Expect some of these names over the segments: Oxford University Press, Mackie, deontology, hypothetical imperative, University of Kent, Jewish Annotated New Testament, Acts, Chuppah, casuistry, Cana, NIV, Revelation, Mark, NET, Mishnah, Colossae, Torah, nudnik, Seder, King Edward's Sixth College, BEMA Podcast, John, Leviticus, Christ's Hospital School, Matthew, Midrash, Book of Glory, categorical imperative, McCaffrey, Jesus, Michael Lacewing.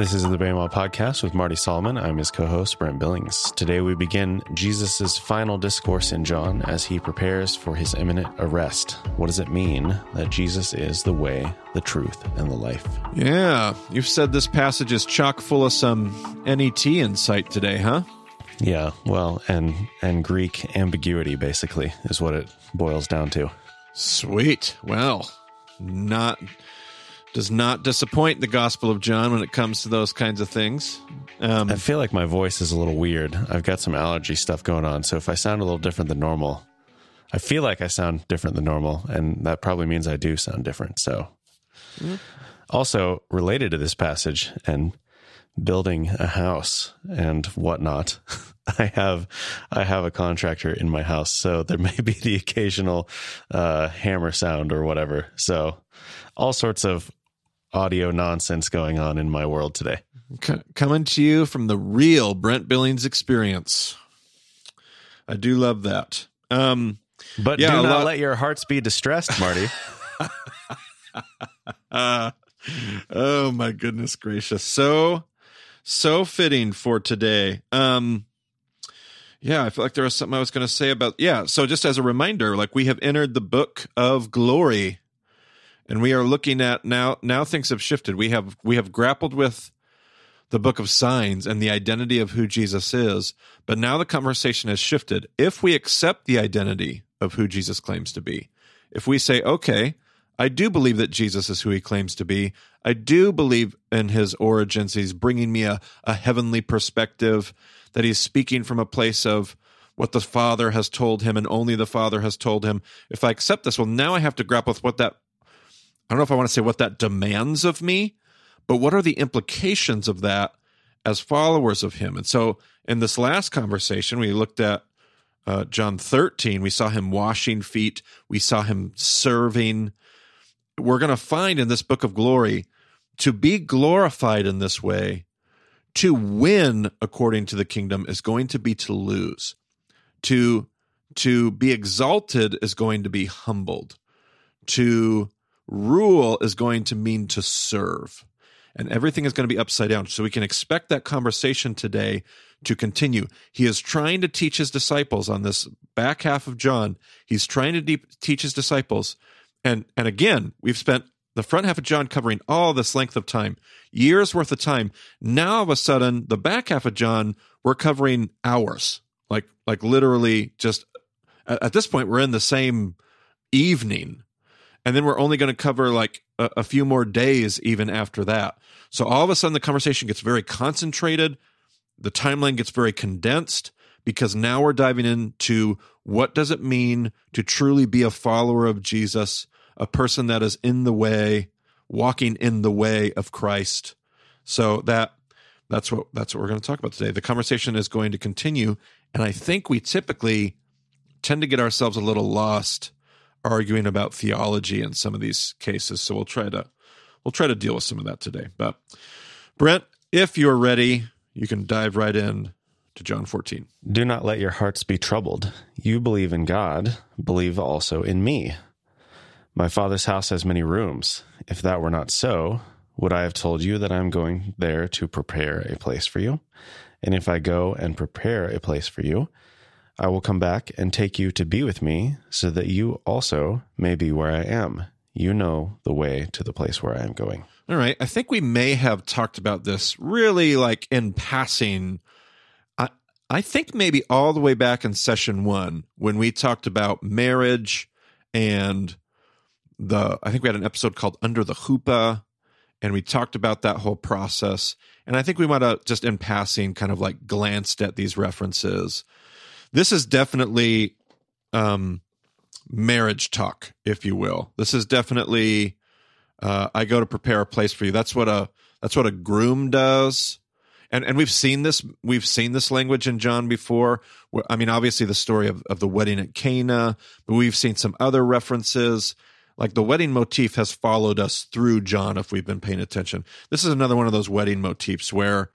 This is the BEMA Podcast with Marty Solomon. I'm his co-host, Brent Billings. Today we begin Jesus' final discourse in John as he prepares for his imminent arrest. What does it mean that Jesus is the way, the truth, and the life? Yeah, you've said this passage is chock full of some NET insight today, huh? Yeah, well, and Greek ambiguity, basically, is what it boils down to. Sweet. Well, does not disappoint the Gospel of John when it comes to those kinds of things. I feel like my voice is a little weird. I've got some allergy stuff going on, so if I sound a little different than normal, I feel like I sound different than normal, and that probably means I do sound different. So, Also, related to this passage and building a house and whatnot, I have a contractor in my house, so there may be the occasional hammer sound or whatever. So, all sorts of audio nonsense going on in my world today. Coming to you from the real Brent Billings experience. I do love that. But yeah, do not let your hearts be distressed, Marty. Oh my goodness gracious. So fitting for today. Yeah, I feel like there was something I was going to say about, so just as a reminder, like we have entered the Book of Glory. And we are looking at now things have shifted. We have grappled with the Book of Signs and the identity of who Jesus is, but now the conversation has shifted. If we accept the identity of who Jesus claims to be, if we say, okay, I do believe that Jesus is who he claims to be, I do believe in his origins, he's bringing me a heavenly perspective, that he's speaking from a place of what the Father has told him and only the Father has told him. If I accept this, well, now I have to grapple with what that, I don't know if I want to say what that demands of me, but what are the implications of that as followers of him? And so in this last conversation, we looked at John 13. We saw him washing feet. We saw him serving. We're going to find in this Book of Glory, to be glorified in this way, to win according to the kingdom is going to be to lose. To be exalted is going to be humbled. To rule is going to mean to serve, and everything is going to be upside down. So we can expect that conversation today to continue. He is trying to teach his disciples on this back half of John. He's trying to teach his disciples. And again, we've spent the front half of John covering all this length of time, years worth of time. Now, all of a sudden, the back half of John, we're covering hours, like literally just at this point, we're in the same evening. And then we're only going to cover like a few more days even after that. So all of a sudden the conversation gets very concentrated. The timeline gets very condensed because now we're diving into what does it mean to truly be a follower of Jesus, a person that is in the way, walking in the way of Christ. So that's what we're going to talk about today. The conversation is going to continue. And I think we typically tend to get ourselves a little lost arguing about theology in some of these cases, so we'll try to deal with some of that today. But Brent, if you're ready, you can dive right in to John 14. Do not let your hearts be troubled. You believe in God, believe also in me. My Father's house has many rooms. If that were not so, would I have told you that I'm going there to prepare a place for you? And if I go and prepare a place for you, I will come back and take you to be with me so that you also may be where I am. You know the way to the place where I am going. All right. I think we may have talked about this really like in passing. I think maybe all the way back in session 1 when we talked about marriage and I think we had an episode called Under the Chuppah, and we talked about that whole process. And I think we might have just in passing kind of like glanced at these references. This is definitely marriage talk, if you will. This is definitely I go to prepare a place for you. That's what a groom does, and we've seen this language in John before. I mean, obviously the story of the wedding at Cana, but we've seen some other references. Like the wedding motif has followed us through John if we've been paying attention. This is another one of those wedding motifs where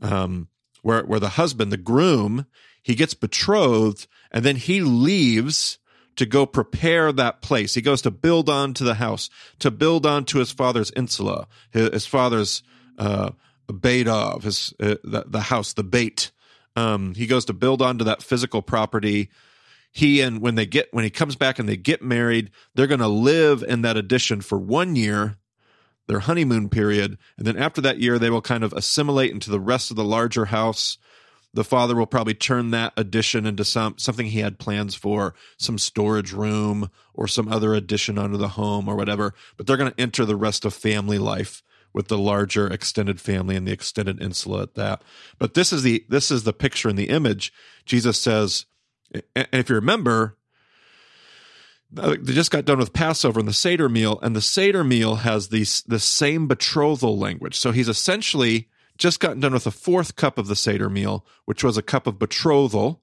the husband, the groom, he gets betrothed, and then he leaves to go prepare that place. He goes to build on to the house, to build on to his father's insula, his father's bait of, the house, the bait. He goes to build onto that physical property. When he comes back and they get married, they're going to live in that addition for 1 year, their honeymoon period. And then after that year, they will kind of assimilate into the rest of the larger house. The father will probably turn that addition into something he had plans for, some storage room or some other addition onto the home or whatever. But they're going to enter the rest of family life with the larger extended family and the extended insula at that. But this is the picture and the image. Jesus says, and if you remember, they just got done with Passover and the Seder meal, and the Seder meal has the same betrothal language. So he's essentially just gotten done with the fourth cup of the Seder meal, which was a cup of betrothal.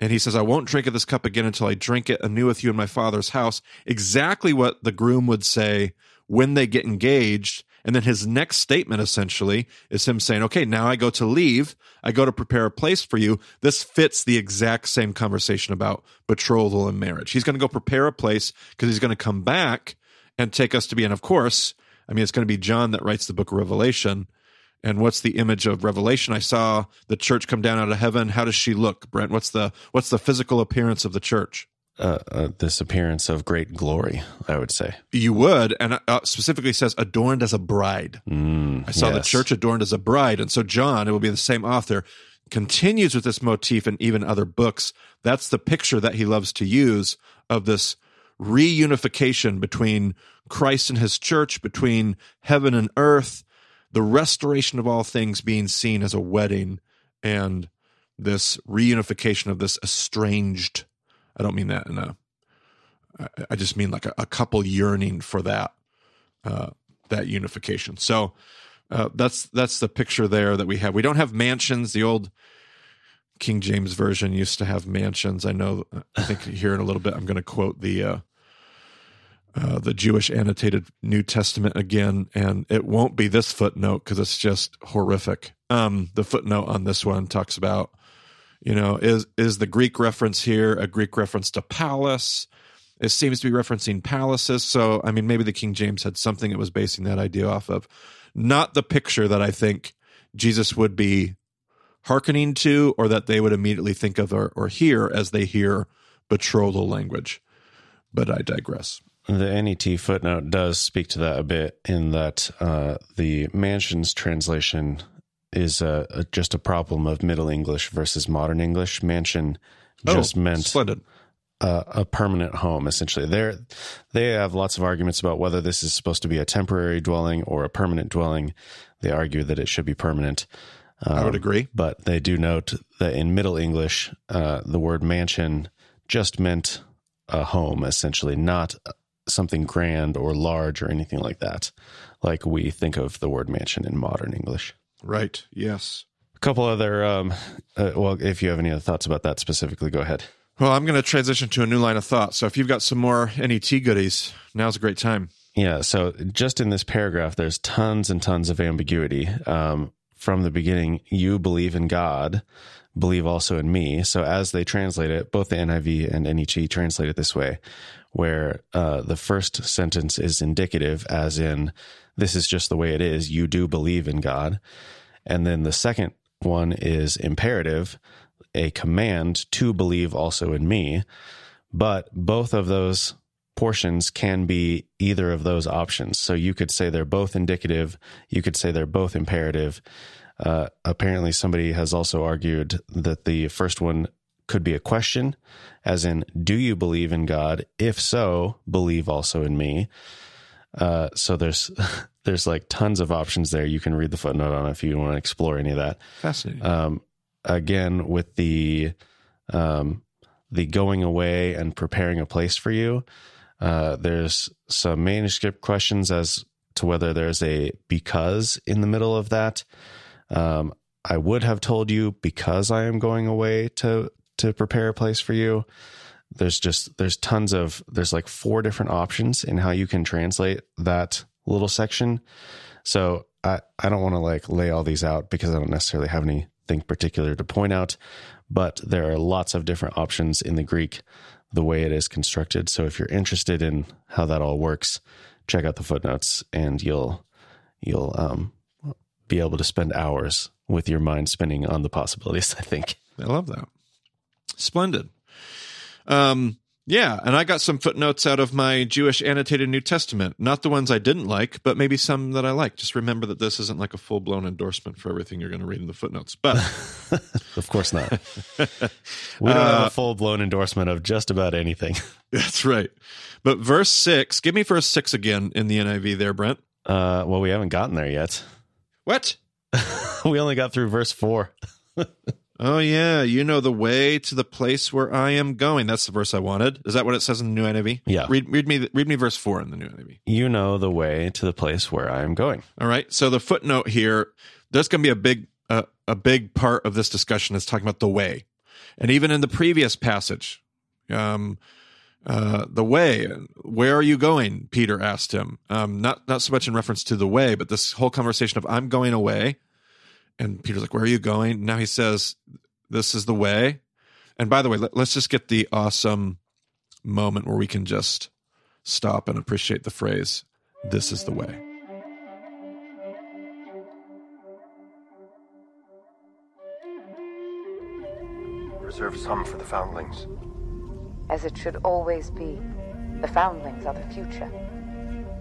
And he says, I won't drink of this cup again until I drink it anew with you in my Father's house. Exactly what the groom would say when they get engaged. And then his next statement, essentially, is him saying, okay, now I go to leave. I go to prepare a place for you. This fits the exact same conversation about betrothal and marriage. He's going to go prepare a place because he's going to come back and take us to be. And of course, I mean, it's going to be John that writes the book of Revelation. And what's the image of Revelation? I saw the church come down out of heaven. How does she look, Brent? What's the physical appearance of the church? This appearance of great glory, I would say. You would, and specifically says adorned as a bride. I saw the church adorned as a bride. And so John, it will be the same author, continues with this motif in even other books. That's the picture that he loves to use of this reunification between Christ and his church, between heaven and earth, the restoration of all things being seen as a wedding, and this reunification of this estranged. I don't mean that in a. I just mean like a couple yearning for that unification. So that's the picture there that we have. We don't have mansions. The old King James version used to have mansions. I know. I think here in a little bit, I'm going to quote the Jewish Annotated New Testament again, and it won't be this footnote because it's just horrific. The footnote on this one talks about. Is the Greek reference here a Greek reference to palace? It seems to be referencing palaces. So, I mean, maybe the King James had something it was basing that idea off of. Not the picture that I think Jesus would be hearkening to or that they would immediately think of or hear as they hear betrothal language. But I digress. The NET footnote does speak to that a bit in that the mansions translation is just a problem of Middle English versus Modern English. Mansion just meant a permanent home, essentially. They have lots of arguments about whether this is supposed to be a temporary dwelling or a permanent dwelling. They argue that it should be permanent. I would agree. But they do note that in Middle English, the word mansion just meant a home, essentially, not something grand or large or anything like that, like we think of the word mansion in Modern English. Right. Yes. A couple other. If you have any other thoughts about that specifically, go ahead. Well, I'm going to transition to a new line of thought. So if you've got some more NET goodies, now's a great time. Yeah. So just in this paragraph, there's tons and tons of ambiguity. From the beginning, you believe in God, believe also in me. So as they translate it, both the NIV and NET translate it this way, where the first sentence is indicative, as in, this is just the way it is. You do believe in God. And then the second one is imperative, a command to believe also in me. But both of those portions can be either of those options. So you could say they're both indicative. You could say they're both imperative. Apparently somebody has also argued that the first one could be a question, as in, do you believe in God? If so, believe also in me. So there's like tons of options there. You can read the footnote on if you want to explore any of that. Fascinating. Again, with the going away and preparing a place for you, there's some manuscript questions as to whether there's a because in the middle of that. I would have told you because I am going away to prepare a place for you. There's like four different options in how you can translate that little section. So I don't want to like lay all these out because I don't necessarily have anything particular to point out, but there are lots of different options in the Greek, the way it is constructed. So if you're interested in how that all works, check out the footnotes and you'll be able to spend hours with your mind spinning on the possibilities, I think. I love that. Splendid. Yeah, and I got some footnotes out of my Jewish Annotated New Testament. Not the ones I didn't like, but maybe some that I like. Just remember that this isn't like a full-blown endorsement for everything you're going to read in the footnotes. But of course not. We don't have a full-blown endorsement of just about anything. That's right. But verse 6, give me verse 6 again in the NIV there, Brent. Well, we haven't gotten there yet. What? We only got through verse 4. Oh, yeah. You know the way to the place where I am going. That's the verse I wanted. Is that what it says in the New NIV? Yeah. Read me verse 4 in the New NIV. You know the way to the place where I am going. All right. So the footnote here, there's going to be a big part of this discussion is talking about the way. And even in the previous passage, the way, where are you going? Peter asked him. Not so much in reference to the way, but this whole conversation of I'm going away. And Peter's like, where are you going? Now he says, this is the way. And by the way, let's just get the awesome moment where we can just stop and appreciate the phrase, this is the way. Reserve some for the foundlings. As it should always be, the foundlings are the future.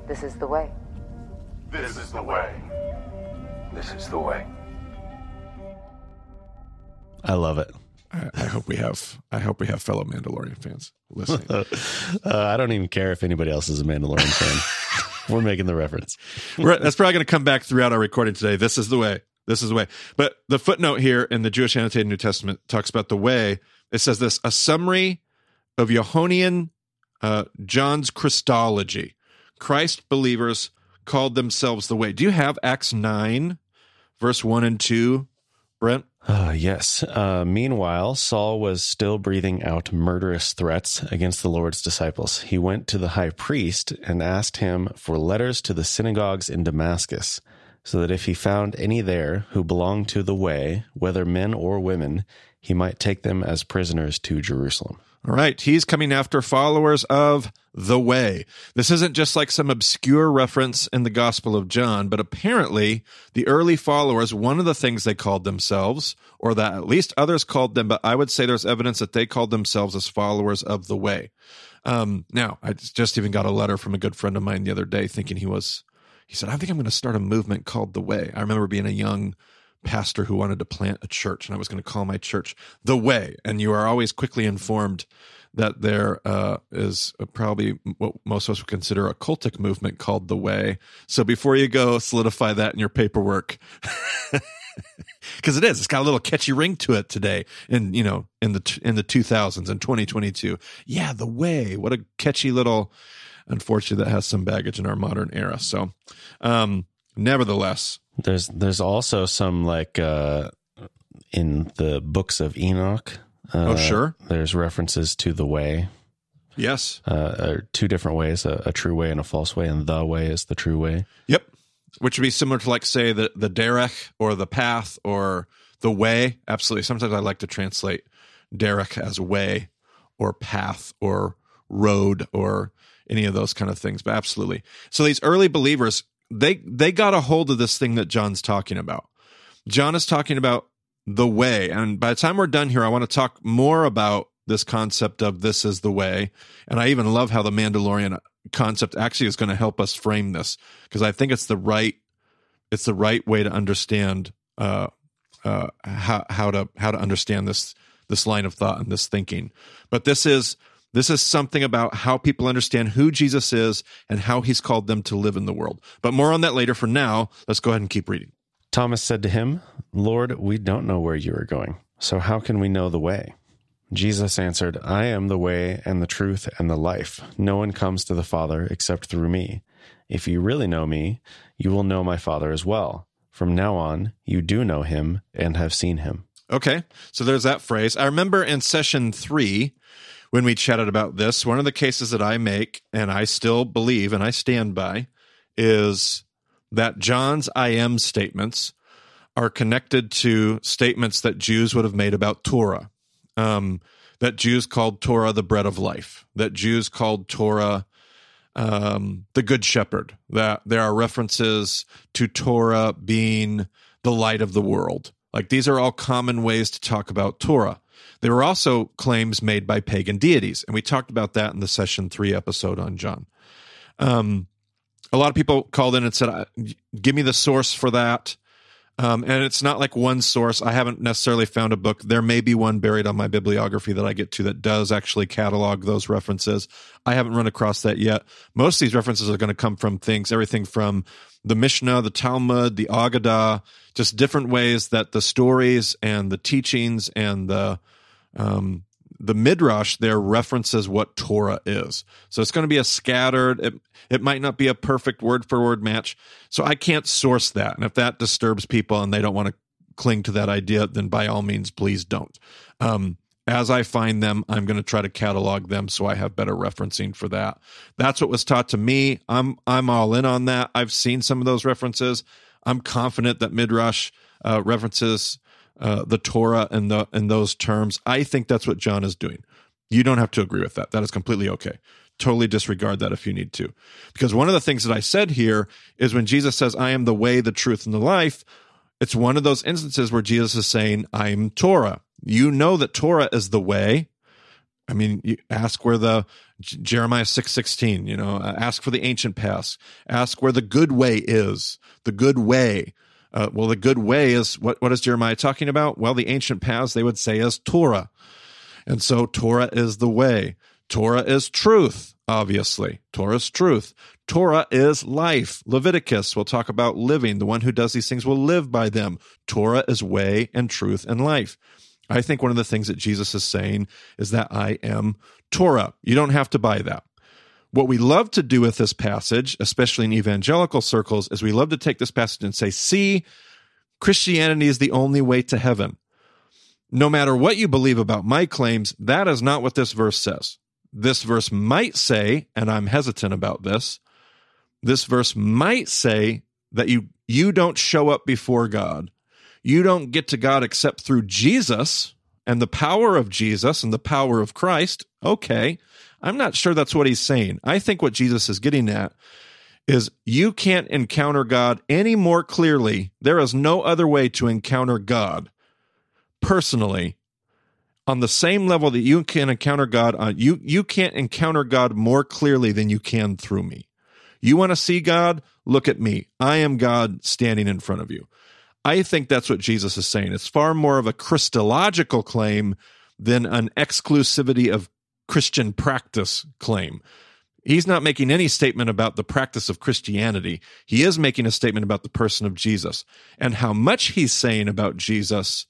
This is the way. This is the way. This is the way. I love it. I hope we have fellow Mandalorian fans listening. I don't even care if anybody else is a Mandalorian fan. We're making the reference. That's probably going to come back throughout our recording today. This is the way. This is the way. But the footnote here in the Jewish Annotated New Testament talks about the way. It says this, a summary of Johannian John's Christology. Christ believers called themselves the way. Do you have Acts 9, verse 1 and 2, Brent? Yes. Meanwhile, Saul was still breathing out murderous threats against the Lord's disciples. He went to the high priest and asked him for letters to the synagogues in Damascus, so that if he found any there who belonged to the way, whether men or women, he might take them as prisoners to Jerusalem. All right. He's coming after followers of the way. This isn't just like some obscure reference in the Gospel of John, but apparently the early followers, one of the things they called themselves, or that at least others called them, but I would say there's evidence that they called themselves as followers of the way. Now, I just even got a letter from a good friend of mine the other day thinking he said, I think I'm going to start a movement called the way. I remember being a young pastor who wanted to plant a church, and I was going to call my church the way. And you are always quickly informed that there is probably what most of us would consider a cultic movement called the way. So before you go, solidify that in your paperwork, because it's got a little catchy ring to it today, and in the 2000s and 2022. Yeah, the way. What a catchy little. Unfortunately, that has some baggage in our modern era. So, nevertheless. There's also some in the books of Enoch. Sure. There's references to the way. Yes. Or two different ways, a true way and a false way, and the way is the true way. Yep. Which would be similar to say the derech or the path or the way. Absolutely. Sometimes I like to translate derech as way or path or road or any of those kind of things. But absolutely. So these early believers, they got a hold of this thing that John's talking about. John is talking about the way. And by the time we're done here, I want to talk more about this concept of this is the way. And I even love how the Mandalorian concept actually is going to help us frame this, because I think it's the right way to understand how to understand this line of thought and this thinking. But this is something about how people understand who Jesus is and how he's called them to live in the world. But more on that later. For now, let's go ahead and keep reading. Thomas said to him, Lord, we don't know where you are going, so how can we know the way? Jesus answered, I am the way and the truth and the life. No one comes to the Father except through me. If you really know me, you will know my Father as well. From now on, you do know him and have seen him. Okay, so there's that phrase. I remember in session 3, when we chatted about this, one of the cases that I make, and I still believe and I stand by, is that John's I am statements are connected to statements that Jews would have made about Torah, that Jews called Torah the bread of life, that Jews called Torah the Good Shepherd, that there are references to Torah being the light of the world. Like, these are all common ways to talk about Torah. There were also claims made by pagan deities, and we talked about that in the Session 3 episode on John. A lot of people called in and said, give me the source for that. And it's not like one source. I haven't necessarily found a book. There may be one buried on my bibliography that I get to that does actually catalog those references. I haven't run across that yet. Most of these references are going to come from things, everything from the Mishnah, the Talmud, the Agadah, just different ways that the stories and the teachings and the Midrash there references what Torah is. So it's going to be a scattered, it might not be a perfect word-for-word match. So I can't source that. And if that disturbs people and they don't want to cling to that idea, then by all means, please don't. As I find them, I'm going to try to catalog them so I have better referencing for that. That's what was taught to me. I'm all in on that. I've seen some of those references. I'm confident that Midrash references the Torah and those terms. I think that's what John is doing. You don't have to agree with that. That is completely okay. Totally disregard that if you need to. Because one of the things that I said here is when Jesus says, I am the way, the truth, and the life, it's one of those instances where Jesus is saying, I am Torah. You know that Torah is the way. I mean, you ask where the Jeremiah 6:16, you know, ask for the ancient past. Ask where the good way is, the good way. Well, the good way is, what is Jeremiah talking about? Well, the ancient paths, they would say, is Torah. And so Torah is the way. Torah is truth, obviously. Torah is truth. Torah is life. Leviticus, we'll talk about living. The one who does these things will live by them. Torah is way and truth and life. I think one of the things that Jesus is saying is that I am Torah. You don't have to buy that. What we love to do with this passage, especially in evangelical circles, is we love to take this passage and say, see, Christianity is the only way to heaven. No matter what you believe about my claims, that is not what this verse says. This verse might say, and I'm hesitant about this, this verse might say that you don't show up before God. You don't get to God except through Jesus and the power of Jesus and the power of Christ. Okay. I'm not sure that's what he's saying. I think what Jesus is getting at is you can't encounter God any more clearly. There is no other way to encounter God personally on the same level that you can encounter God on. You can't encounter God more clearly than you can through me. You want to see God? Look at me. I am God standing in front of you. I think that's what Jesus is saying. It's far more of a Christological claim than an exclusivity of Christian practice claim. He's not making any statement about the practice of Christianity. He is making a statement about the person of Jesus. And how much he's saying about Jesus,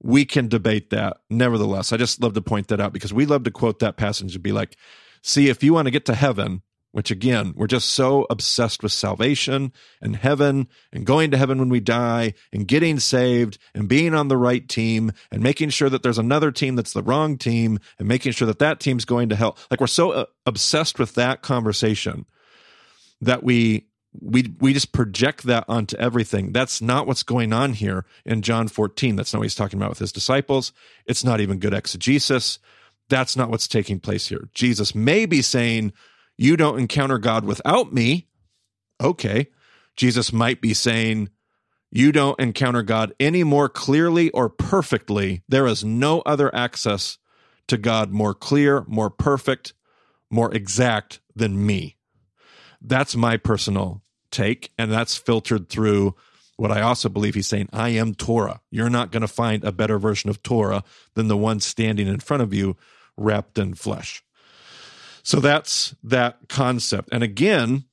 we can debate that. Nevertheless, I just love to point that out because we love to quote that passage and be like, see, if you want to get to heaven, which again, we're just so obsessed with salvation and heaven and going to heaven when we die and getting saved and being on the right team and making sure that there's another team that's the wrong team and making sure that that team's going to hell. Like, we're so obsessed with that conversation that we just project that onto everything. That's not what's going on here in John 14. That's not what he's talking about with his disciples. It's not even good exegesis. That's not what's taking place here. Jesus may be saying, you don't encounter God without me. Okay. Jesus might be saying, you don't encounter God any more clearly or perfectly. There is no other access to God more clear, more perfect, more exact than me. That's my personal take, and that's filtered through what I also believe he's saying, I am Torah. You're not going to find a better version of Torah than the one standing in front of you wrapped in flesh. So that's that concept. And again,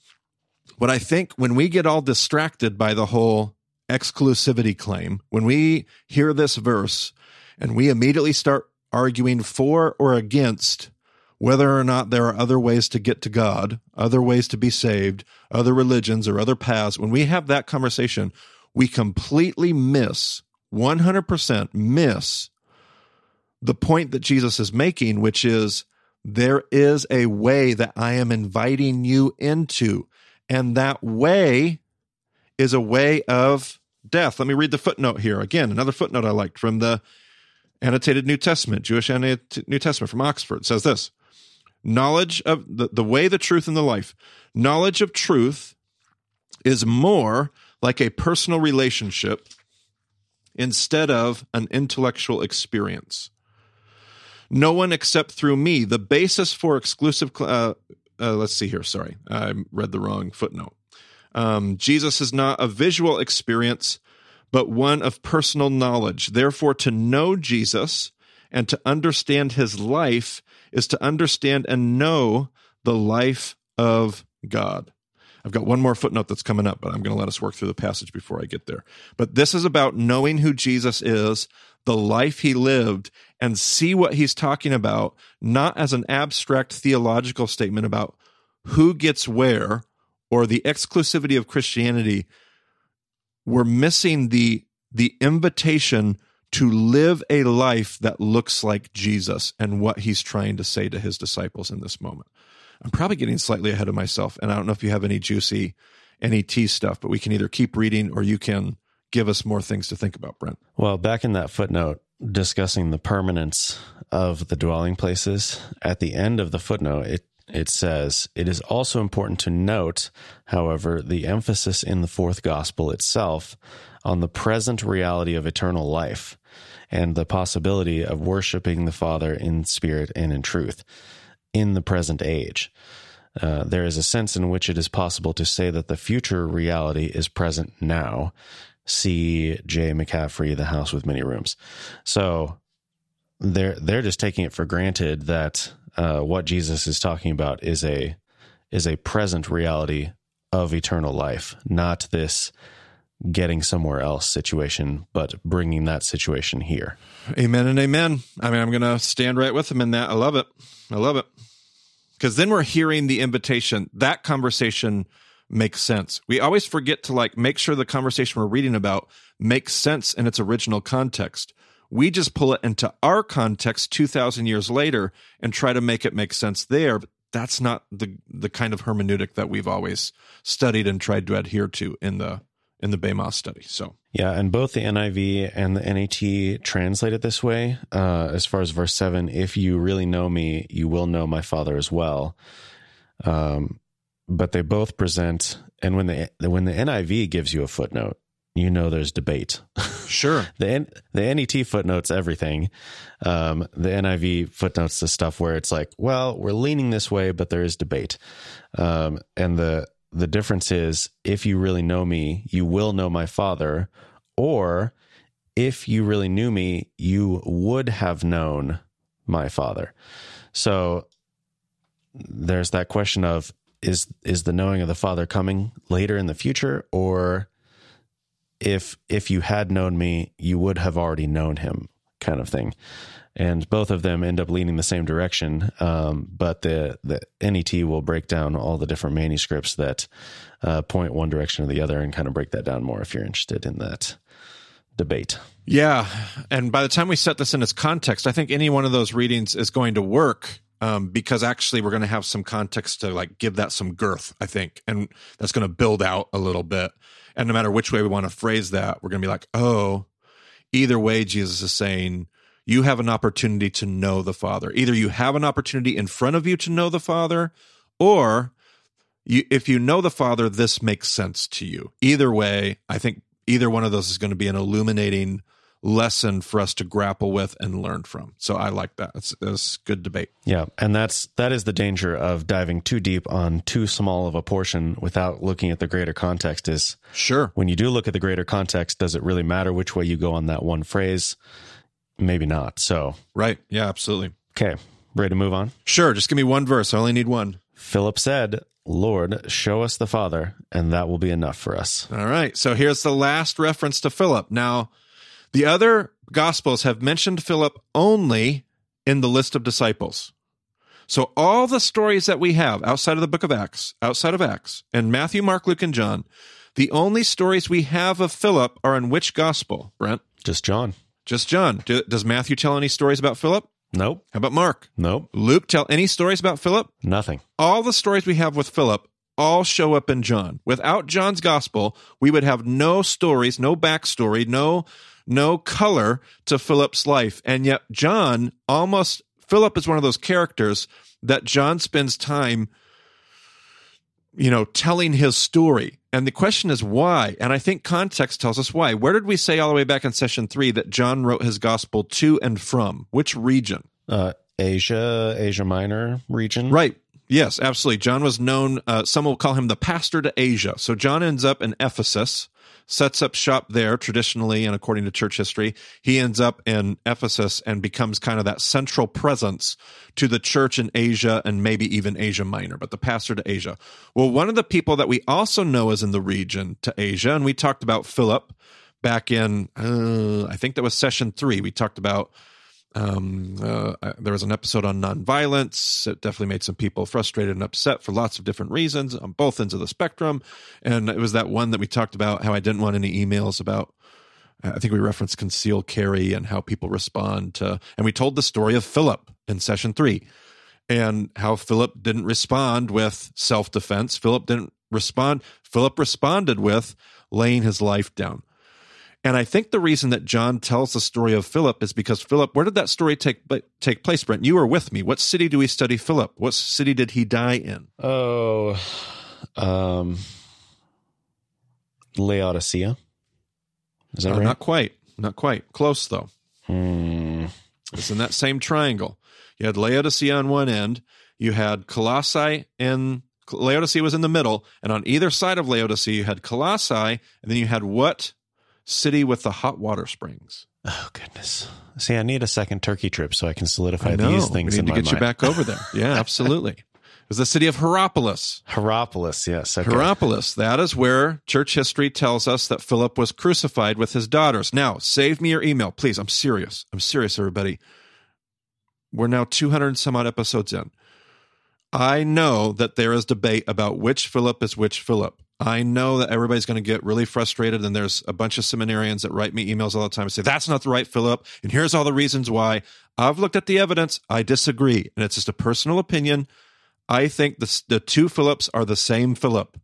what I think when we get all distracted by the whole exclusivity claim, when we hear this verse and we immediately start arguing for or against whether or not there are other ways to get to God, other ways to be saved, other religions or other paths, when we have that conversation, we completely miss, 100% miss the point that Jesus is making, which is, there is a way that I am inviting you into, and that way is a way of death. Let me read the footnote here. Again, another footnote I liked from the Annotated New Testament, Jewish Annotated New Testament from Oxford. It says this, knowledge of the way, the truth, and the life. Knowledge of truth is more like a personal relationship instead of an intellectual experience. No one except through me. The basis for exclusive... let's see here. Sorry, I read the wrong footnote. Jesus is not a visual experience, but one of personal knowledge. Therefore, to know Jesus and to understand his life is to understand and know the life of God. I've got one more footnote that's coming up, but I'm going to let us work through the passage before I get there. But this is about knowing who Jesus is, the life he lived, and see what he's talking about, not as an abstract theological statement about who gets where or the exclusivity of Christianity. We're missing the invitation to live a life that looks like Jesus and what he's trying to say to his disciples in this moment. I'm probably getting slightly ahead of myself, and I don't know if you have any juicy NET stuff, but we can either keep reading or you can give us more things to think about, Brent. Well, back in that footnote, discussing the permanence of the dwelling places, at the end of the footnote, it says, it is also important to note, however, the emphasis in the fourth gospel itself on the present reality of eternal life and the possibility of worshiping the Father in spirit and in truth in the present age. There is a sense in which it is possible to say that the future reality is present now. See J. McCaffrey, The House with Many Rooms. So they're just taking it for granted that what Jesus is talking about is a present reality of eternal life, not this getting somewhere else situation, but bringing that situation here. Amen and amen. I mean, I'm going to stand right with him in that. I love it. I love it. Because then we're hearing the invitation. That conversation makes sense. We always forget to make sure the conversation we're reading about makes sense in its original context. We just pull it into our context 2,000 years later and try to make it make sense there. But that's not the kind of hermeneutic that we've always studied and tried to adhere to in the BEMA study. So yeah, and both the NIV and the NET translate it this way. As far as verse 7, if you really know me, you will know my Father as well. But they both present, and when the NIV gives you a footnote, you know there's debate. Sure. The NET footnotes everything. The NIV footnotes the stuff where it's like, well, we're leaning this way, but there is debate. And the difference is, if you really know me, you will know my Father, or if you really knew me, you would have known my Father. So there's that question of, is the knowing of the Father coming later in the future, or if you had known me, you would have already known him, kind of thing. And both of them end up leaning the same direction, but the NET will break down all the different manuscripts that point one direction or the other and kind of break that down more if you're interested in that debate. Yeah, and by the time we set this in its context, I think any one of those readings is going to work, because actually we're going to have some context to give that some girth, I think, and that's going to build out a little bit. And no matter which way we want to phrase that, we're going to be like, oh, either way, Jesus is saying, you have an opportunity to know the Father. Either you have an opportunity in front of you to know the Father, or if you know the Father, this makes sense to you. Either way, I think either one of those is going to be an illuminating lesson for us to grapple with and learn from. So I like that. It's good debate. Yeah, and that is the danger of diving too deep on too small of a portion without looking at the greater context. Is sure, when you do look at the greater context, does it really matter which way you go on that one phrase? Maybe not. So, right. Yeah, absolutely. Okay. Ready to move on? Sure. Just give me one verse. I only need one. Philip said, Lord, show us the Father, and that will be enough for us. All right. So here's the last reference to Philip. Now, the other Gospels have mentioned Philip only in the list of disciples. So all the stories that we have outside of the book of Acts, outside of Acts, and Matthew, Mark, Luke, and John, the only stories we have of Philip are in which Gospel, Brent? Just John. Just John. Does Matthew tell any stories about Philip? Nope. How about Mark? Nope. Luke tell any stories about Philip? Nothing. All the stories we have with Philip all show up in John. Without John's gospel, we would have no stories, no backstory, no color to Philip's life. And yet Philip is one of those characters that John spends time, you know, telling his story. And the question is why? And I think context tells us why. Where did we say all the way back in session 3 that John wrote his gospel to and from? Which region? Asia Minor region. Right. Yes, absolutely. John was known, some will call him the pastor to Asia. So John ends up in Ephesus, sets up shop there traditionally, and according to church history, he ends up in Ephesus and becomes kind of that central presence to the church in Asia and maybe even Asia Minor, but the pastor to Asia. Well, one of the people that we also know is in the region to Asia, and we talked about Philip back in, I think that was session 3. We talked about there was an episode on nonviolence. It definitely made some people frustrated and upset for lots of different reasons on both ends of the spectrum. And it was that one that we talked about how I didn't want any emails about, I think we referenced concealed carry and how people respond to, and we told the story of Philip in session 3 and how Philip didn't respond with self-defense. Philip didn't respond. Philip responded with laying his life down. And I think the reason that John tells the story of Philip is because Philip, where did that story take place, Brent? You were with me. What city do we study Philip? What city did he die in? Oh, Laodicea. Is that right? Not quite. Not quite. Close, though. It's in that same triangle. You had Laodicea on one end. You had Colossae in... Laodicea was in the middle. And on either side of Laodicea, you had Colossae. And then you had what? City with the hot water springs. Oh, goodness. See, I need a second Turkey trip so I can solidify these things in my mind. We need to get you back over there. Yeah, absolutely. It was the city of Hierapolis. Hierapolis, yes. Okay. Hierapolis. That is where church history tells us that Philip was crucified with his daughters. Now, save me your email, please. I'm serious. I'm serious, everybody. We're now 200-some-odd episodes in. I know that there is debate about which Philip is which Philip. I know that everybody's going to get really frustrated, and there's a bunch of seminarians that write me emails all the time and say, that's not the right Philip, and here's all the reasons why. I've looked at the evidence. I disagree, and it's just a personal opinion. I think the two Philips are the same Philip,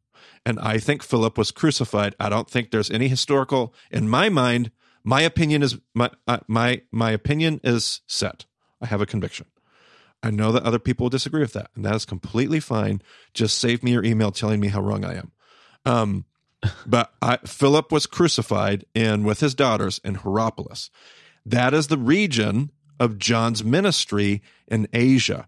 and I think Philip was crucified. I don't think there's any historical. In my mind, my opinion is set. I have a conviction. I know that other people will disagree with that, and that is completely fine. Just save me your email telling me how wrong I am. But Philip was crucified and with his daughters in Hierapolis. That is the region of John's ministry in Asia.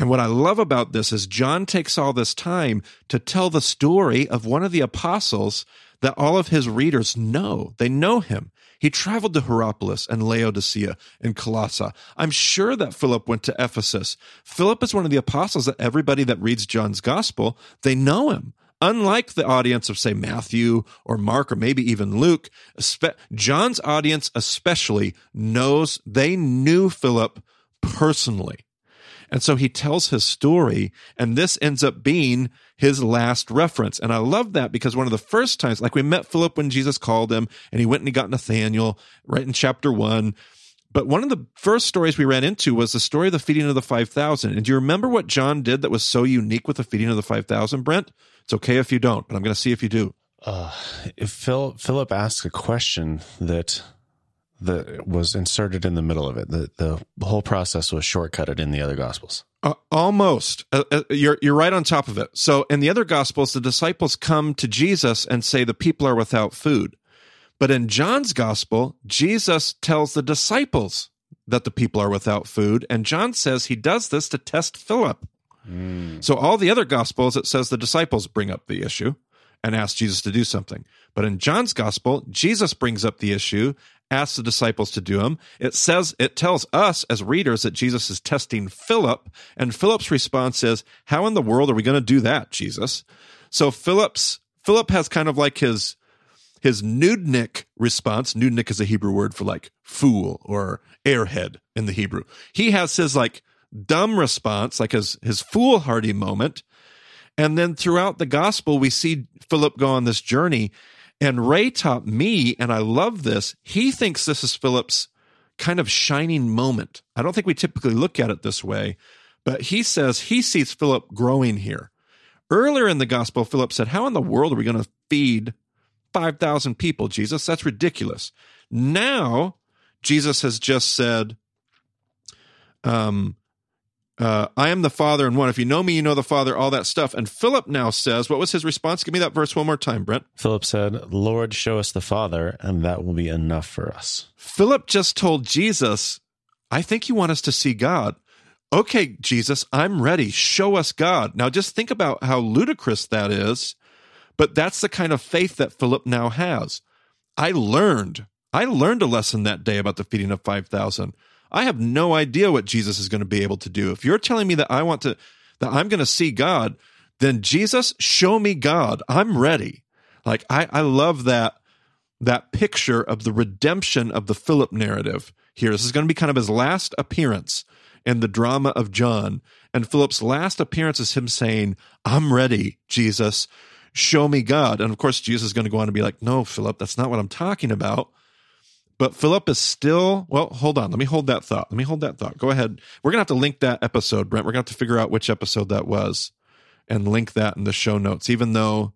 And what I love about this is John takes all this time to tell the story of one of the apostles that all of his readers know. They know him. He traveled to Hierapolis and Laodicea and Colossae. I'm sure that Philip went to Ephesus. Philip is one of the apostles that everybody that reads John's gospel, they know him. Unlike the audience of, say, Matthew or Mark or maybe even Luke, John's audience especially knows they knew Philip personally. And so he tells his story, and this ends up being his last reference. And I love that because one of the first times, like we met Philip when Jesus called him, and he went and he got Nathanael right in chapter 1. But one of the first stories we ran into was the story of the feeding of the 5,000. And do you remember what John did that was so unique with the feeding of the 5,000, Brent? It's okay if you don't, but I'm going to see if you do. If Philip asks a question that was inserted in the middle of it, the whole process was shortcutted in the other Gospels. Almost. You're right on top of it. So in the other Gospels, the disciples come to Jesus and say the people are without food. But in John's Gospel, Jesus tells the disciples that the people are without food, and John says he does this to test Philip. So all the other Gospels, it says the disciples bring up the issue and ask Jesus to do something. But in John's Gospel, Jesus brings up the issue, asks the disciples to do him. It tells us as readers that Jesus is testing Philip, and Philip's response is, how in the world are we going to do that, Jesus? So Philip has kind of like his nudnik response. Nudnik is a Hebrew word for like fool or airhead in the Hebrew. He has his like dumb response, like his foolhardy moment. And then throughout the gospel, we see Philip go on this journey. And Ray taught me, and I love this, he thinks this is Philip's kind of shining moment. I don't think we typically look at it this way, but he says he sees Philip growing here. Earlier in the gospel, Philip said, how in the world are we going to feed 5,000 people, Jesus? That's ridiculous. Now, Jesus has just said, I am the Father and one. If you know me, you know the Father, all that stuff. And Philip now says, what was his response? Give me that verse one more time, Brent. Philip said, Lord, show us the Father, and that will be enough for us. Philip just told Jesus, I think you want us to see God. Okay, Jesus, I'm ready. Show us God. Now, just think about how ludicrous that is, but that's the kind of faith that Philip now has. I learned a lesson that day about the feeding of 5,000. I have no idea what Jesus is going to be able to do. If you're telling me that I'm going to see God, then Jesus, show me God. I'm ready. Like I love that picture of the redemption of the Philip narrative here. This is going to be kind of his last appearance in the drama of John. And Philip's last appearance is him saying, I'm ready, Jesus. Show me God. And of course, Jesus is going to go on and be like, no, Philip, that's not what I'm talking about. But Philip is still, well, hold on. Let me hold that thought. Go ahead. We're going to have to link that episode, Brent. We're going to have to figure out which episode that was and link that in the show notes, even though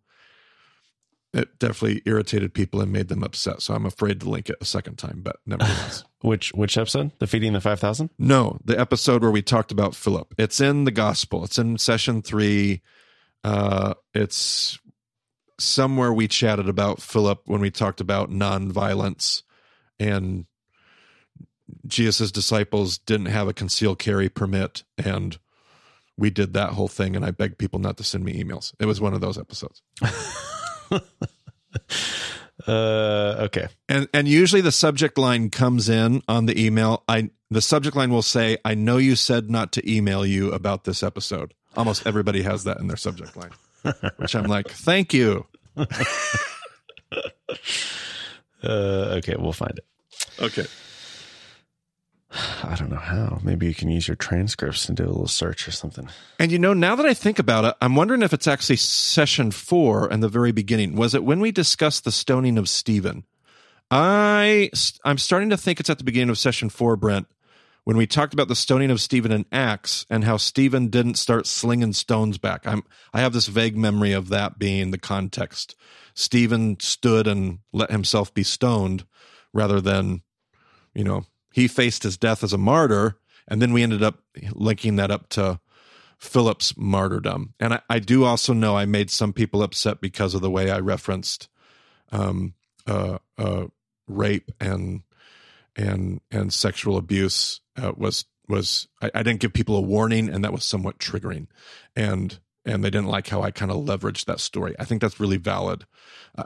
it definitely irritated people and made them upset. So I'm afraid to link it a second time, but nevertheless. Which episode? The Feeding the 5,000? No, the episode where we talked about Philip. It's in the Gospel. It's in Session 3. It's somewhere we chatted about Philip when we talked about nonviolence. And Jesus' disciples didn't have a concealed carry permit, and we did that whole thing, and I begged people not to send me emails. It was one of those episodes. Okay. And usually the subject line comes in on the email. The subject line will say, I know you said not to email you about this episode. Almost everybody has that in their subject line, which I'm like, thank you. Okay, we'll find it. Okay. I don't know how. Maybe you can use your transcripts and do a little search or something. And now that I think about it, I'm wondering if it's actually Session 4 in the very beginning. Was it when we discussed the stoning of Stephen? I'm starting to think it's at the beginning of Session 4, Brent, when we talked about the stoning of Stephen in Acts and how Stephen didn't start slinging stones back. I have this vague memory of that being the context. Stephen stood and let himself be stoned rather than, he faced his death as a martyr, and then we ended up linking that up to Philip's martyrdom. And I do also know I made some people upset because of the way I referenced rape and sexual abuse. I didn't give people a warning, and that was somewhat triggering. And they didn't like how I kind of leveraged that story. I think that's really valid.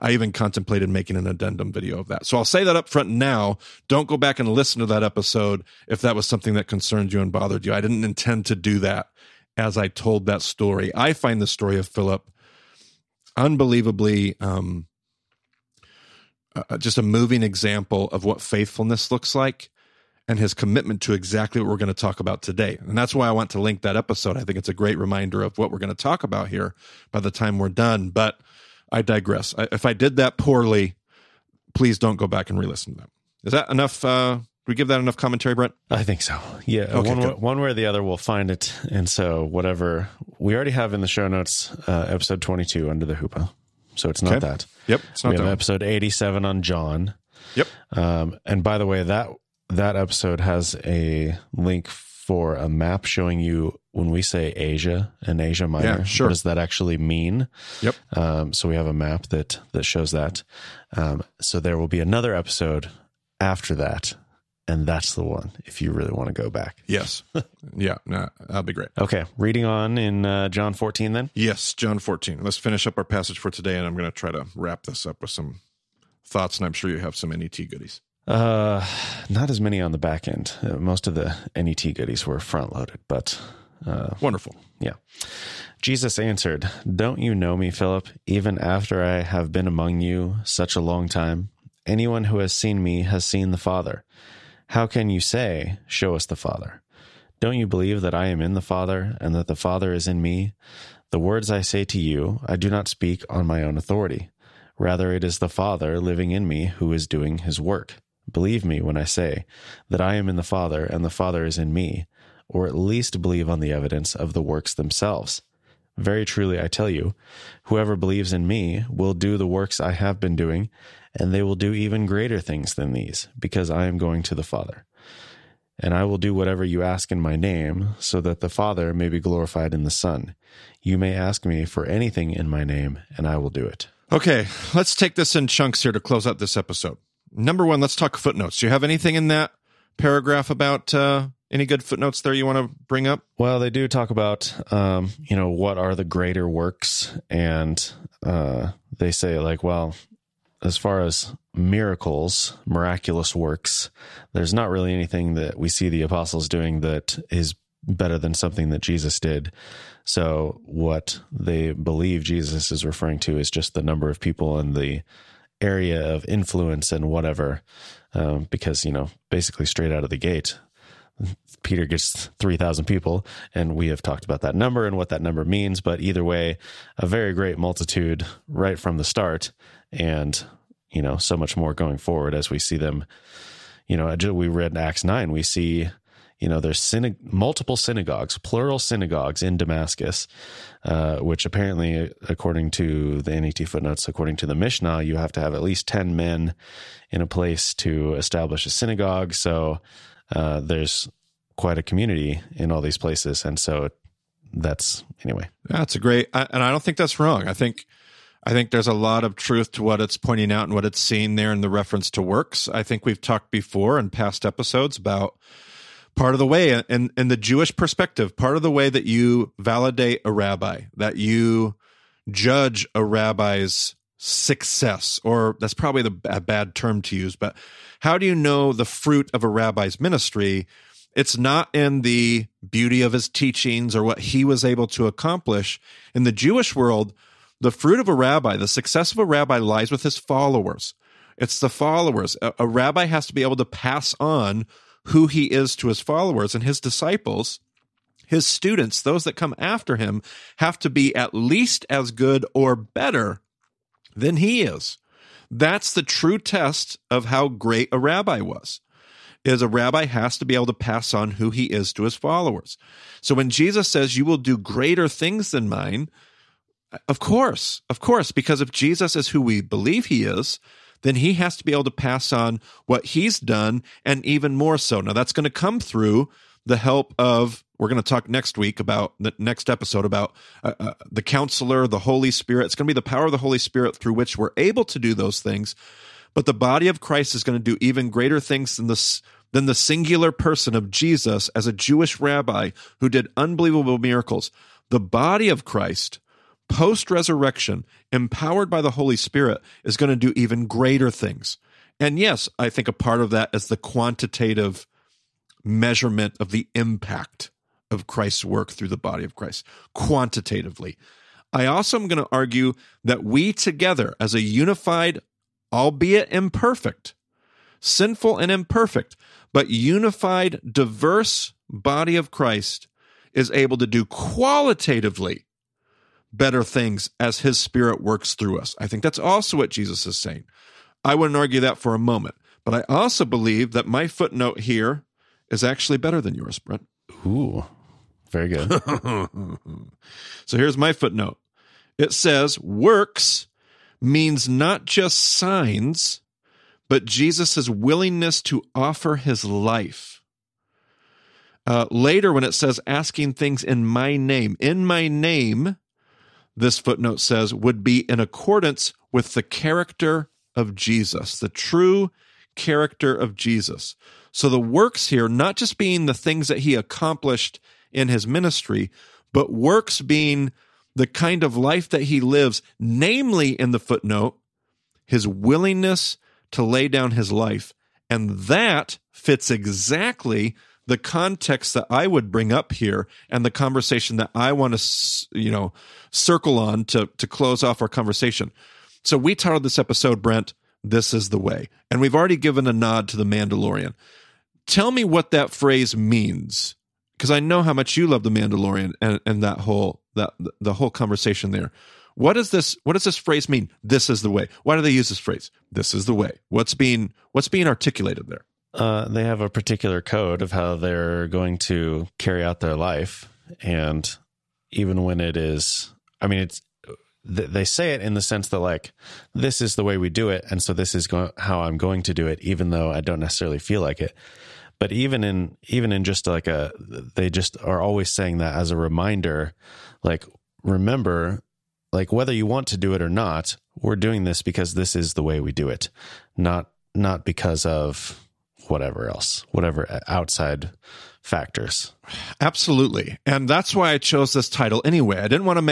I even contemplated making an addendum video of that. So I'll say that up front now. Don't go back and listen to that episode if that was something that concerned you and bothered you. I didn't intend to do that as I told that story. I find the story of Philip unbelievably just a moving example of what faithfulness looks like, and his commitment to exactly what we're going to talk about today. And that's why I want to link that episode. I think it's a great reminder of what we're going to talk about here by the time we're done. But I digress. If I did that poorly, please don't go back and re-listen to that. Is that enough? Do we give that enough commentary, Brent? I think so. Yeah. Okay, one way or the other, we'll find it. And so whatever. We already have in the show notes episode 22, Under the Hoopah. So it's not that. Yep. It's not we have episode 87 on John. Yep. And by the way, that episode has a link for a map showing you when we say Asia and Asia Minor. Yeah, sure. What does that actually mean? Yep. So we have a map that shows that. So there will be another episode after that, and that's the one if you really want to go back. Yes. Yeah, that'd be great. Okay, reading on in John 14 then? Yes, John 14. Let's finish up our passage for today, and I'm going to try to wrap this up with some thoughts, and I'm sure you have some NET goodies. Not as many on the back end. Most of the NET goodies were front loaded, but wonderful. Yeah. Jesus answered, "Don't you know me, Philip, even after I have been among you such a long time? Anyone who has seen me has seen the Father. How can you say, 'Show us the Father'? Don't you believe that I am in the Father and that the Father is in me? The words I say to you, I do not speak on my own authority. Rather, it is the Father living in me who is doing his work. Believe me when I say that I am in the Father and the Father is in me, or at least believe on the evidence of the works themselves. Very truly, I tell you, whoever believes in me will do the works I have been doing, and they will do even greater things than these, because I am going to the Father. And I will do whatever you ask in my name, so that the Father may be glorified in the Son. You may ask me for anything in my name, and I will do it. Okay, let's take this in chunks here to close out this episode. Number one, let's talk footnotes. Do you have anything in that paragraph about any good footnotes there you want to bring up? Well, they do talk about, what are the greater works? And they say, as far as miracles, miraculous works, there's not really anything that we see the apostles doing that is better than something that Jesus did. So what they believe Jesus is referring to is just the number of people and the area of influence and whatever, because, basically straight out of the gate, Peter gets 3,000 people, and we have talked about that number and what that number means, but either way, a very great multitude right from the start, and, so much more going forward as we see them. We read in Acts 9, we see, there's multiple synagogues, plural synagogues in Damascus, which apparently, according to the NET footnotes, according to the Mishnah, you have to have at least 10 men in a place to establish a synagogue. So there's quite a community in all these places. And so that's great. And I don't think that's wrong. I think there's a lot of truth to what it's pointing out and what it's seeing there in the reference to works. I think we've talked before in past episodes about part of the way, in the Jewish perspective, part of the way that you validate a rabbi, that you judge a rabbi's success, or that's probably a bad term to use, but how do you know the fruit of a rabbi's ministry? It's not in the beauty of his teachings or what he was able to accomplish. In the Jewish world, the fruit of a rabbi, the success of a rabbi, lies with his followers. It's the followers. A rabbi has to be able to pass on who he is to his followers, and his disciples, his students, those that come after him, have to be at least as good or better than he is. That's the true test of how great a rabbi was, is a rabbi has to be able to pass on who he is to his followers. So when Jesus says, "You will do greater things than mine," Of course, because if Jesus is who we believe he is, then he has to be able to pass on what he's done, and even more so. Now, that's going to come through the help of, we're going to talk next week about the next episode about the counselor, the Holy Spirit. It's going to be the power of the Holy Spirit through which we're able to do those things. But the body of Christ is going to do even greater things than the singular person of Jesus as a Jewish rabbi who did unbelievable miracles. The body of Christ, post-resurrection, empowered by the Holy Spirit, is going to do even greater things. And yes, I think a part of that is the quantitative measurement of the impact of Christ's work through the body of Christ, quantitatively. I also am going to argue that we together, as a unified, albeit imperfect, sinful and imperfect, but unified, diverse body of Christ, is able to do qualitatively better things as his Spirit works through us. I think that's also what Jesus is saying. I wouldn't argue that for a moment, but I also believe that my footnote here is actually better than yours, Brent. Ooh, very good. So here's my footnote. It says, works means not just signs, but Jesus' willingness to offer his life. Later, when it says asking things in my name, this footnote says, would be in accordance with the character of Jesus, the true character of Jesus. So the works here, not just being the things that he accomplished in his ministry, but works being the kind of life that he lives, namely, in the footnote, his willingness to lay down his life. And that fits exactly the context that I would bring up here, and the conversation that I want to, circle on to close off our conversation. So we titled this episode, Brent, "This is the Way." And we've already given a nod to the Mandalorian. Tell me what that phrase means, because I know how much you love the Mandalorian and the whole conversation there. What does this phrase mean? This is the way. Why do they use this phrase? This is the way. What's being articulated there? They have a particular code of how they're going to carry out their life. And even when it is, they say it in the sense that, this is the way we do it. And so this is how I'm going to do it, even though I don't necessarily feel like it. But even in just like they just are always saying that as a reminder, like, remember, like, whether you want to do it or not, we're doing this because this is the way we do it, not because of whatever else, whatever outside factors. Absolutely. And that's why I chose this title anyway. I didn't want to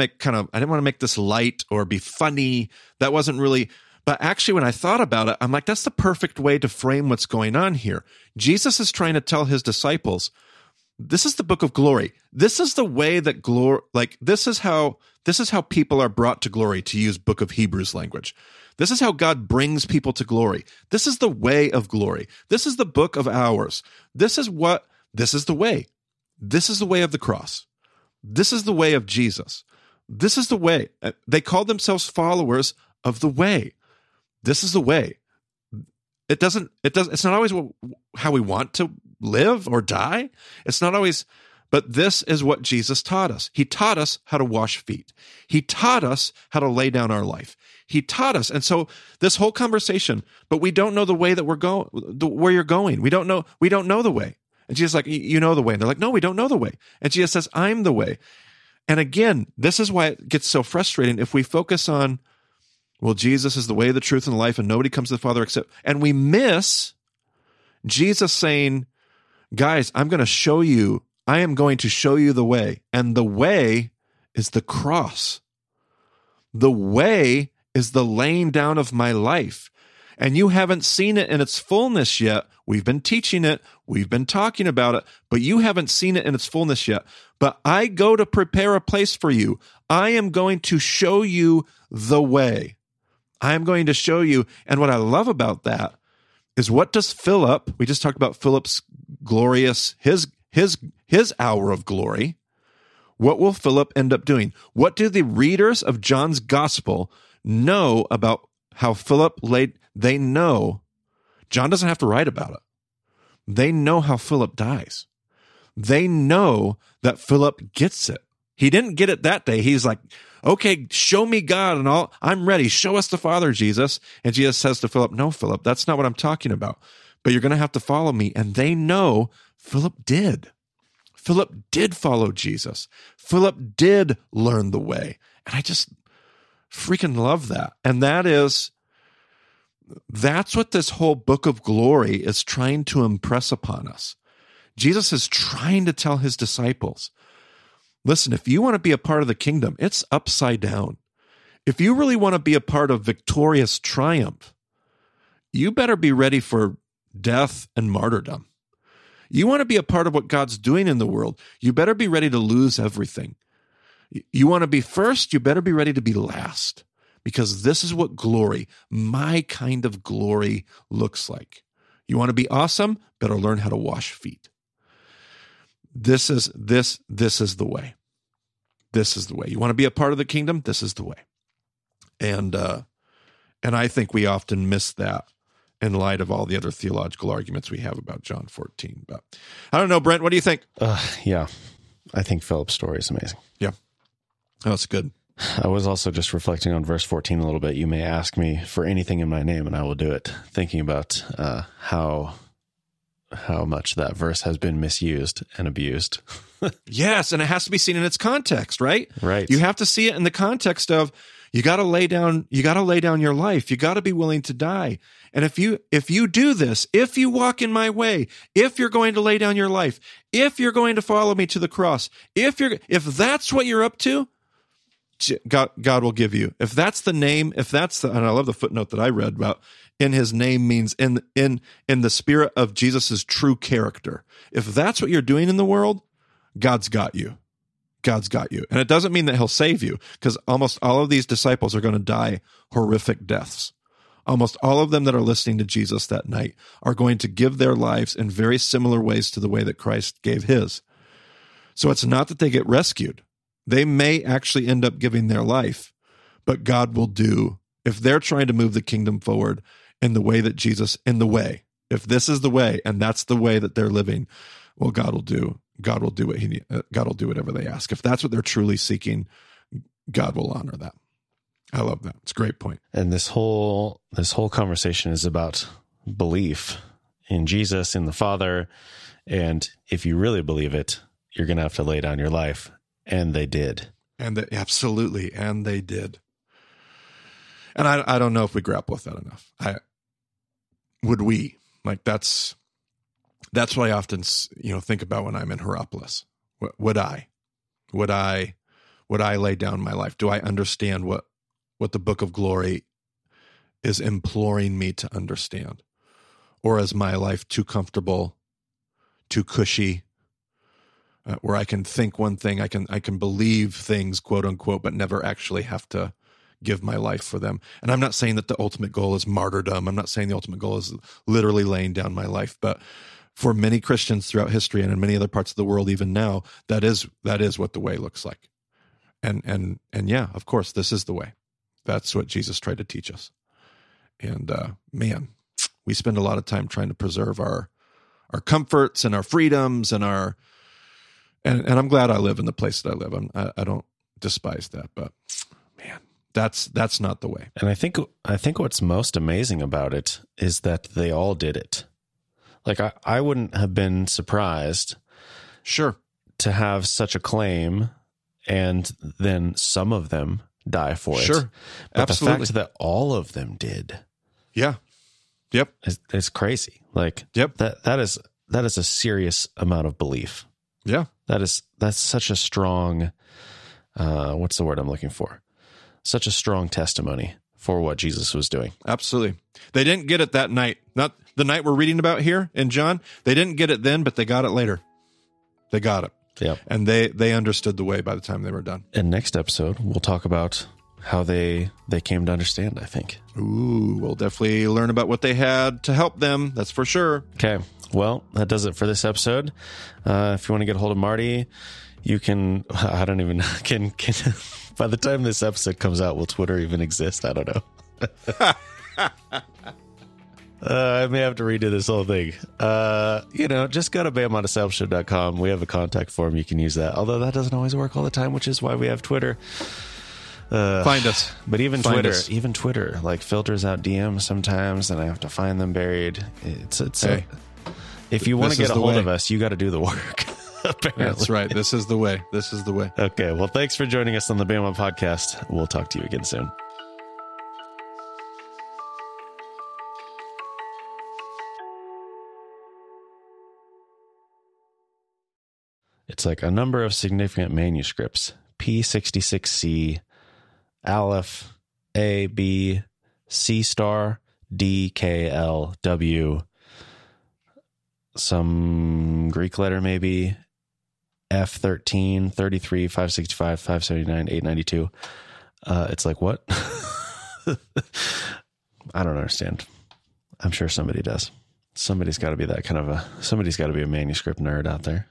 make this light or be funny. That wasn't really, but actually when I thought about it, I'm like, that's the perfect way to frame what's going on here. Jesus is trying to tell his disciples, this is the book of glory. This is the way that glory, like, this is how people are brought to glory, to use Book of Hebrews language. This is how God brings people to glory. This is the way of glory. This is the book of hours. This is the way. This is the way of the cross. This is the way of Jesus. This is the way. They call themselves followers of the way. This is the way. It's not always how we want to live or die. It's not always, but this is what Jesus taught us. He taught us how to wash feet. He taught us how to lay down our life. He taught us. And so this whole conversation, but we don't know the way that we're going, where you're going. We don't know the way. And Jesus is like, you know the way. And they're like, no, we don't know the way. And Jesus says, I'm the way. And again, this is why it gets so frustrating if we focus on, well, Jesus is the way, the truth, and the life, and nobody comes to the Father except, and we miss Jesus saying, guys, I am going to show you the way. And the way is the cross. The way is the laying down of my life. And you haven't seen it in its fullness yet. We've been teaching it. We've been talking about it, but you haven't seen it in its fullness yet. But I go to prepare a place for you. I am going to show you the way. I am going to show you. And what I love about that is, what does Philip, we just talked about Philip's glorious, his hour of glory. What will Philip end up doing? What do the readers of John's gospel know about how Philip laid? They know. John doesn't have to write about it. They know how Philip dies. They know that Philip gets it. He didn't get it that day. He's like, okay, show me God and all. I'm ready. Show us the Father, Jesus. And Jesus says to Philip, no, Philip, that's not what I'm talking about. But you're going to have to follow me. And they know Philip did. Philip did follow Jesus. Philip did learn the way. And I just freaking love that. And that's what this whole book of glory is trying to impress upon us. Jesus is trying to tell his disciples, listen, if you want to be a part of the kingdom, it's upside down. If you really want to be a part of victorious triumph, you better be ready for death and martyrdom. You want to be a part of what God's doing in the world, you better be ready to lose everything. You want to be first, you better be ready to be last. Because this is what glory, my kind of glory, looks like. You want to be awesome? Better learn how to wash feet. This is the way. This is the way. You want to be a part of the kingdom? This is the way. And I think we often miss that in light of all the other theological arguments we have about John 14. But I don't know, Brent, what do you think? Yeah, I think Philip's story is amazing. Yeah. Oh, it's good. I was also just reflecting on verse 14 a little bit. You may ask me for anything in my name, and I will do it. Thinking about how much that verse has been misused and abused. Yes, and it has to be seen in its context, right? Right. You have to see it in the context of you got to lay down your life. You got to be willing to die. And if you do this, if you walk in my way, if you're going to lay down your life, if you're going to follow me to the cross, if that's what you're up to, God will give you. If that's the name, and I love the footnote that I read about, in his name means in the spirit of Jesus's true character. If that's what you're doing in the world, God's got you. God's got you. And it doesn't mean that he'll save you, because almost all of these disciples are going to die horrific deaths. Almost all of them that are listening to Jesus that night are going to give their lives in very similar ways to the way that Christ gave his. So it's not that they get rescued. They may actually end up giving their life, but God will do, if they're trying to move the kingdom forward in the way that Jesus, in the way, if this is the way and that's the way that they're living, well, God will do whatever they ask. If that's what they're truly seeking, God will honor that. I love that. It's a great point. And this whole conversation is about belief in Jesus, in the Father. And if you really believe it, you're going to have to lay down your life. And they did. Absolutely. And they did. And I don't know if we grapple with that enough. Would we? Like, that's what I often, think about when I'm in Hierapolis. Would I lay down my life? Do I understand what the Book of Glory is imploring me to understand? Or is my life too comfortable, too cushy, where I can think one thing, I can believe things, quote unquote, but never actually have to give my life for them? And I'm not saying that the ultimate goal is martyrdom. I'm not saying the ultimate goal is literally laying down my life. But for many Christians throughout history and in many other parts of the world, even now, that is what the way looks like. And yeah, of course, this is the way. That's what Jesus tried to teach us. And man, we spend a lot of time trying to preserve our comforts and our freedoms and our. And I'm glad I live in the place that I live. I don't despise that, but man, that's not the way. And I think what's most amazing about it is that they all did it. Like, I wouldn't have been surprised, sure, to have such a claim, and then some of them die for it. Sure, but absolutely. The fact that all of them did, yeah, yep, it's crazy. Like, yep, that is a serious amount of belief. Yeah, that's such a strong. What's the word I'm looking for? Such a strong testimony for what Jesus was doing. Absolutely. They didn't get it that night. Not the night we're reading about here in John. They didn't get it then, but they got it later. They got it. Yeah. And they understood the way by the time they were done. And next episode, we'll talk about how they came to understand, I think. Ooh, we'll definitely learn about what they had to help them. That's for sure. Okay. Well, that does it for this episode. If you want to get a hold of Marty, you can, I don't even know, can by the time this episode comes out, will Twitter even exist? I don't know. I may have to redo this whole thing. Just go to BEMA.com. We have a contact form. You can use that. Although that doesn't always work all the time, which is why we have Twitter. Find us. But even Twitter, like, filters out DMs sometimes, and I have to find them buried. Hey. If you want to get a hold of us, you got to do the work. Apparently. That's right. This is the way. Okay. Well, thanks for joining us on the BEMA Podcast. We'll talk to you again soon. It's like a number of significant manuscripts. P66C, Aleph, A, B, C star, D, K, L, W, some Greek letter maybe, F13, 33, 565, 579, 892. It's like, what? I don't understand. I'm sure somebody does. Somebody's got to be a manuscript nerd out there.